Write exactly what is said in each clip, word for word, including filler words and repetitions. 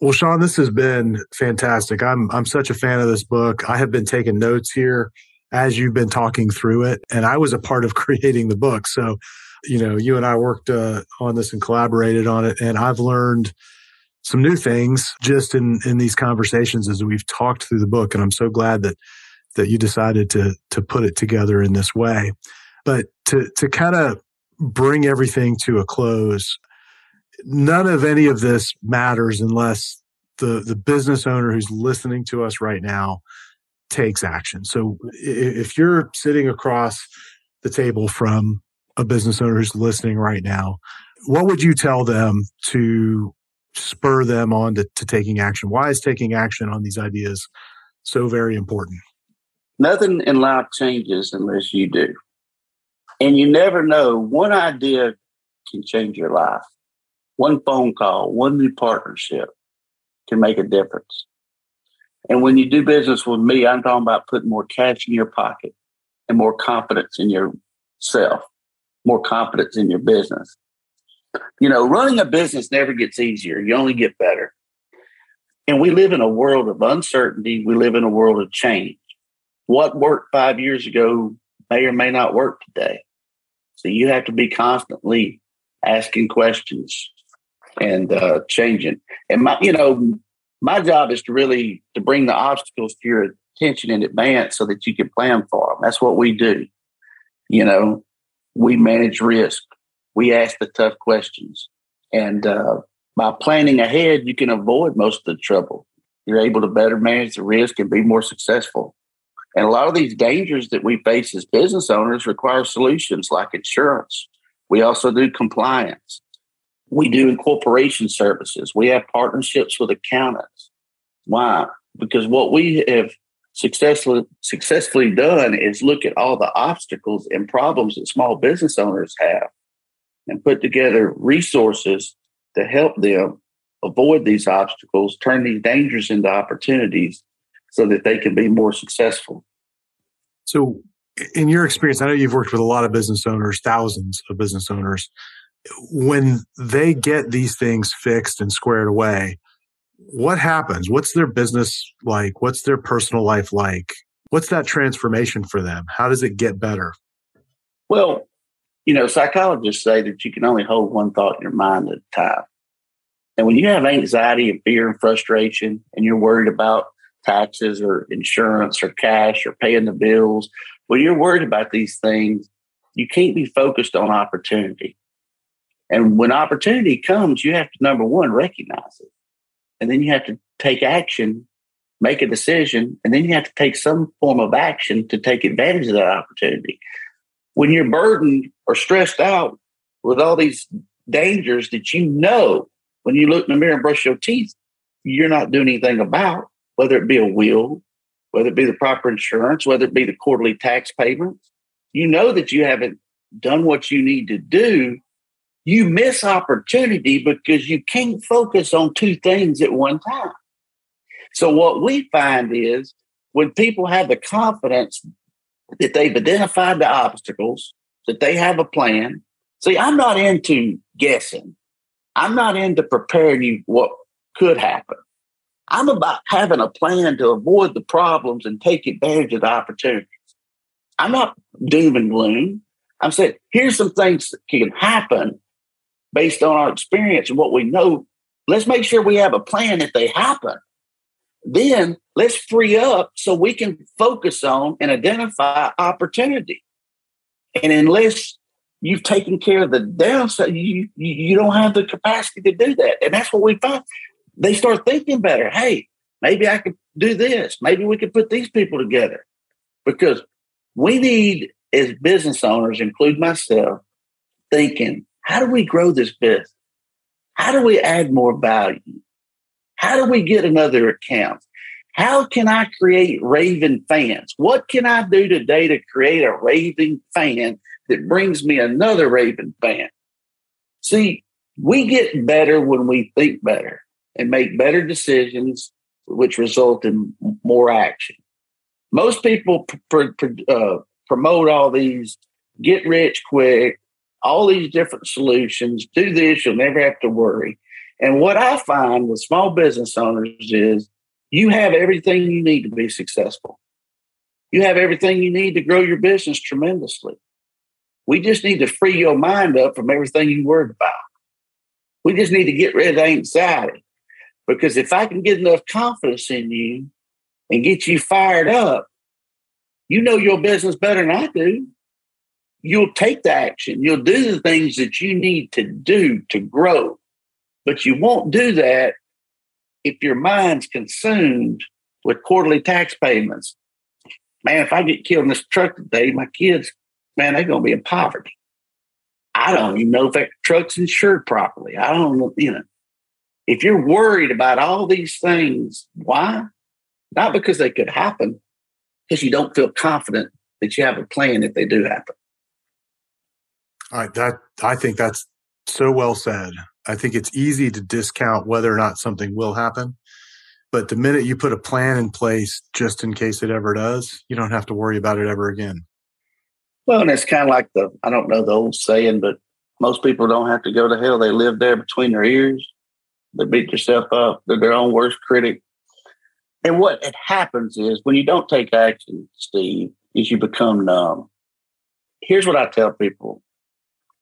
Well, Sean, this has been fantastic. I'm I'm such a fan of this book. I have been taking notes here as you've been talking through it, and I was a part of creating the book. So, you know, you and I worked uh, on this and collaborated on it, and I've learned some new things just in in these conversations as we've talked through the book. And I'm so glad that that you decided to to put it together in this way. But to to kind of bring everything to a close. None of any of this matters unless the, the business owner who's listening to us right now takes action. So if you're sitting across the table from a business owner who's listening right now, what would you tell them to spur them on to, to taking action? Why is taking action on these ideas so very important? Nothing in life changes unless you do. And you never know. One idea can change your life. One phone call, one new partnership can make a difference. And when you do business with me, I'm talking about putting more cash in your pocket and more confidence in yourself, more confidence in your business. You know, running a business never gets easier. You only get better. And we live in a world of uncertainty. We live in a world of change. What worked five years ago may or may not work today. So you have to be constantly asking questions. And uh, changing. And my, you know, my job is to really to bring the obstacles to your attention in advance so that you can plan for them. That's what we do. You know, we manage risk. We ask the tough questions. And uh, by planning ahead, you can avoid most of the trouble. You're able to better manage the risk and be more successful. And a lot of these dangers that we face as business owners require solutions like insurance. We also do compliance. We do incorporation services. We have partnerships with accountants. Why? Because what we have successfully successfully done is look at all the obstacles and problems that small business owners have and put together resources to help them avoid these obstacles, turn these dangers into opportunities so that they can be more successful. So in your experience, I know you've worked with a lot of business owners, thousands of business owners. When they get these things fixed and squared away, what happens? What's their business like? What's their personal life like? What's that transformation for them? How does it get better? Well, you know, psychologists say that you can only hold one thought in your mind at a time. And when you have anxiety and fear and frustration, and you're worried about taxes or insurance or cash or paying the bills, when you're worried about these things, you can't be focused on opportunity. And when opportunity comes, you have to, number one, recognize it. And then you have to take action, make a decision, and then you have to take some form of action to take advantage of that opportunity. When you're burdened or stressed out with all these dangers that you know, when you look in the mirror and brush your teeth, you're not doing anything about, whether it be a will, whether it be the proper insurance, whether it be the quarterly tax payments. You know that you haven't done what you need to do. You miss opportunity because you can't focus on two things at one time. So what we find is when people have the confidence that they've identified the obstacles, that they have a plan. See, I'm not into guessing. I'm not into preparing you what could happen. I'm about having a plan to avoid the problems and take advantage of the opportunities. I'm not doom and gloom. I'm saying, here's some things that can happen. Based on our experience and what we know, let's make sure we have a plan if they happen. Then let's free up so we can focus on and identify opportunity. And unless you've taken care of the downside, you, you don't have the capacity to do that. And that's what we find. They start thinking better. Hey, maybe I could do this. Maybe we could put these people together. Because we need, as business owners, include myself, thinking, how do we grow this business? How do we add more value? How do we get another account? How can I create raving fans? What can I do today to create a raving fan that brings me another raving fan? See, we get better when we think better and make better decisions, which result in more action. Most people pr- pr- uh, promote all these get rich quick, all these different solutions, do this, you'll never have to worry. And what I find with small business owners is you have everything you need to be successful. You have everything you need to grow your business tremendously. We just need to free your mind up from everything you worried about. We just need to get rid of the anxiety. Because if I can get enough confidence in you and get you fired up, you know your business better than I do. You'll take the action. You'll do the things that you need to do to grow. But you won't do that if your mind's consumed with quarterly tax payments. Man, if I get killed in this truck today, my kids, man, they're going to be in poverty. I don't even know if that truck's insured properly. I don't know, you know. If you're worried about all these things, why? Not because they could happen, because you don't feel confident that you have a plan if they do happen. All right, that I think that's so well said. I think it's easy to discount whether or not something will happen. But the minute you put a plan in place, just in case it ever does, you don't have to worry about it ever again. Well, and it's kind of like the, I don't know the old saying, but most people don't have to go to hell. They live there between their ears. They beat themselves up. They're their own worst critic. And what it happens is when you don't take action, Steve, is you become numb. Here's what I tell people.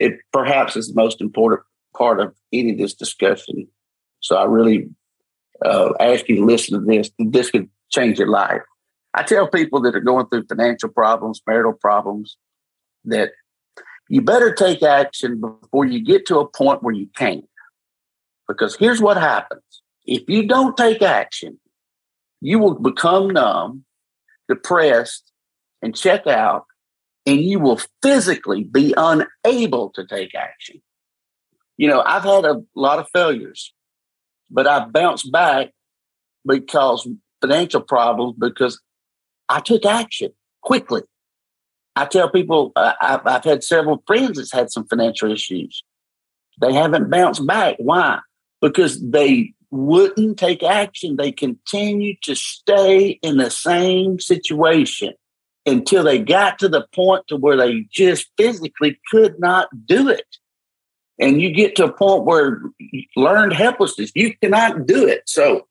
It perhaps is the most important part of any of this discussion. So I really uh, ask you to listen to this. This could change your life. I tell people that are going through financial problems, marital problems, that you better take action before you get to a point where you can't. Because here's what happens. If you don't take action, you will become numb, depressed, and check out, and you will physically be unable to take action. You know, I've had a lot of failures, but I bounced back because financial problems, because I took action quickly. I tell people, uh, I've, I've had several friends that's had some financial issues. They haven't bounced back. Why? Because they wouldn't take action. They continue to stay in the same situation until they got to the point to where they just physically could not do it. And you get to a point where you learned helplessness. You cannot do it. So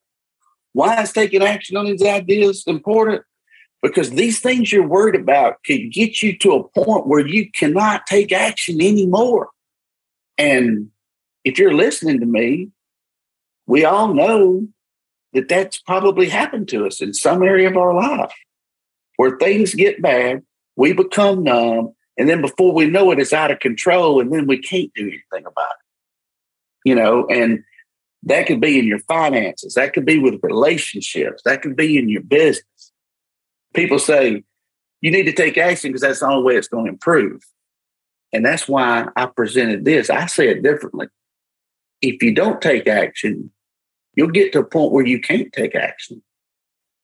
why is taking action on these ideas important? Because these things you're worried about could get you to a point where you cannot take action anymore. And if you're listening to me, we all know that that's probably happened to us in some area of our life where things get bad, we become numb, and then before we know it, it's out of control, and then we can't do anything about it. You know, and that could be in your finances. That could be with relationships. That could be in your business. People say, you need to take action because that's the only way it's going to improve. And that's why I presented this. I say it differently. If you don't take action, you'll get to a point where you can't take action.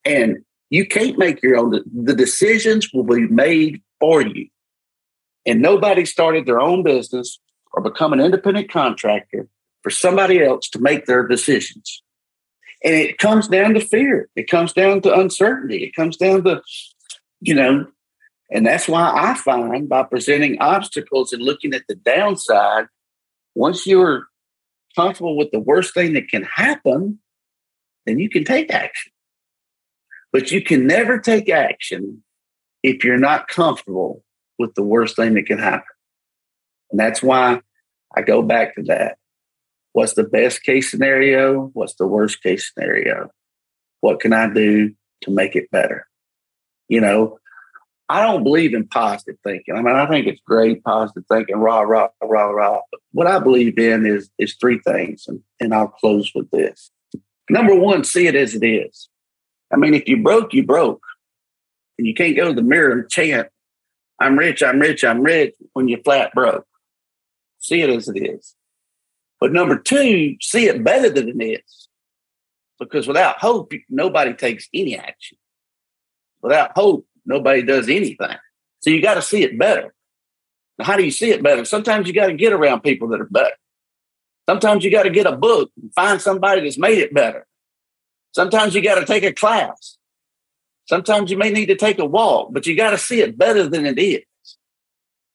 And you can't make your own. The decisions will be made for you. And nobody started their own business or become an independent contractor for somebody else to make their decisions. And it comes down to fear. It comes down to uncertainty. It comes down to, you know, and that's why I find by presenting obstacles and looking at the downside, once you're comfortable with the worst thing that can happen, then you can take action. But you can never take action if you're not comfortable with the worst thing that can happen. And that's why I go back to that. What's the best case scenario? What's the worst case scenario? What can I do to make it better? You know, I don't believe in positive thinking. I mean, I think it's great, positive thinking, rah, rah, rah, rah. But what I believe in is is three things, and, and I'll close with this. Number one, see it as it is. I mean, if you broke, you broke. And you can't go to the mirror and chant, I'm rich, I'm rich, I'm rich, when you're flat broke. See it as it is. But number two, see it better than it is. Because without hope, nobody takes any action. Without hope, nobody does anything. So you got to see it better. Now, how do you see it better? Sometimes you got to get around people that are better. Sometimes you got to get a book and find somebody that's made it better. Sometimes you got to take a class. Sometimes you may need to take a walk, but you got to see it better than it is.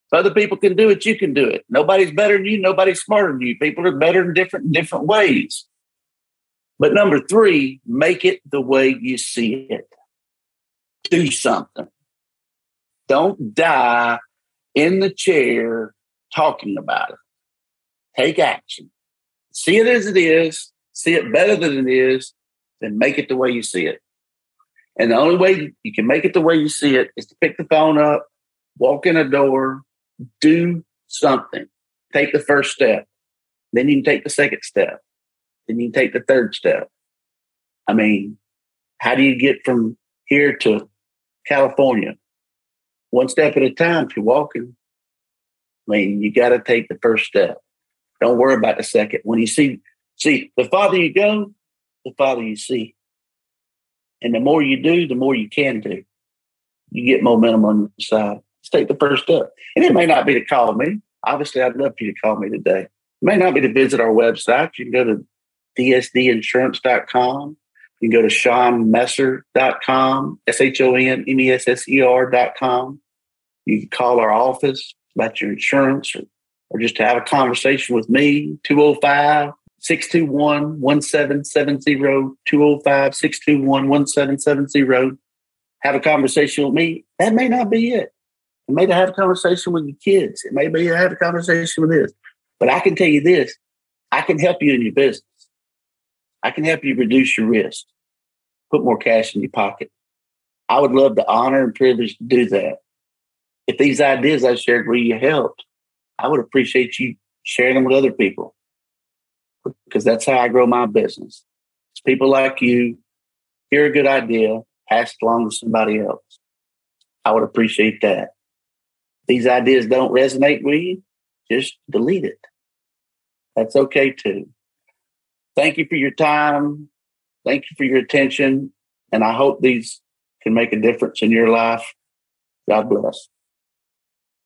So other people can do it, you can do it. Nobody's better than you, nobody's smarter than you. People are better in different different ways. But number three, make it the way you see it. Do something. Don't die in the chair talking about it. Take action. See it as it is, see it better than it is, then make it the way you see it. And the only way you can make it the way you see it is to pick the phone up, walk in a door, do something. Take the first step. Then you can take the second step. Then you can take the third step. I mean, how do you get from here to California? One step at a time if you're walking. I mean, you got to take the first step. Don't worry about the second. When you see, see, the farther you go, the farther you see. And the more you do, the more you can do. You get momentum on your side. Just take the first step. And it may not be to call me. Obviously, I'd love for you to call me today. It may not be to visit our website. You can go to d s d insurance dot com. You can go to shon messer dot com, S H O N M E S S E R dot com. You can call our office about your insurance or, or just to have a conversation with me, two oh five, six two one, one seven seven zero, two oh five, six two one, one seven seven zero. Have a conversation with me. That may not be it. It may not have a conversation with your kids. It may be have a conversation with this. But I can tell you this, I can help you in your business. I can help you reduce your risk, put more cash in your pocket. I would love the honor and privilege to do that. If these ideas I shared with you helped, I would appreciate you sharing them with other people, because that's how I grow my business. It's people like you, hear a good idea, pass it along to somebody else. I would appreciate that. If these ideas don't resonate with you, just delete it. That's okay too. Thank you for your time. Thank you for your attention. And I hope these can make a difference in your life. God bless.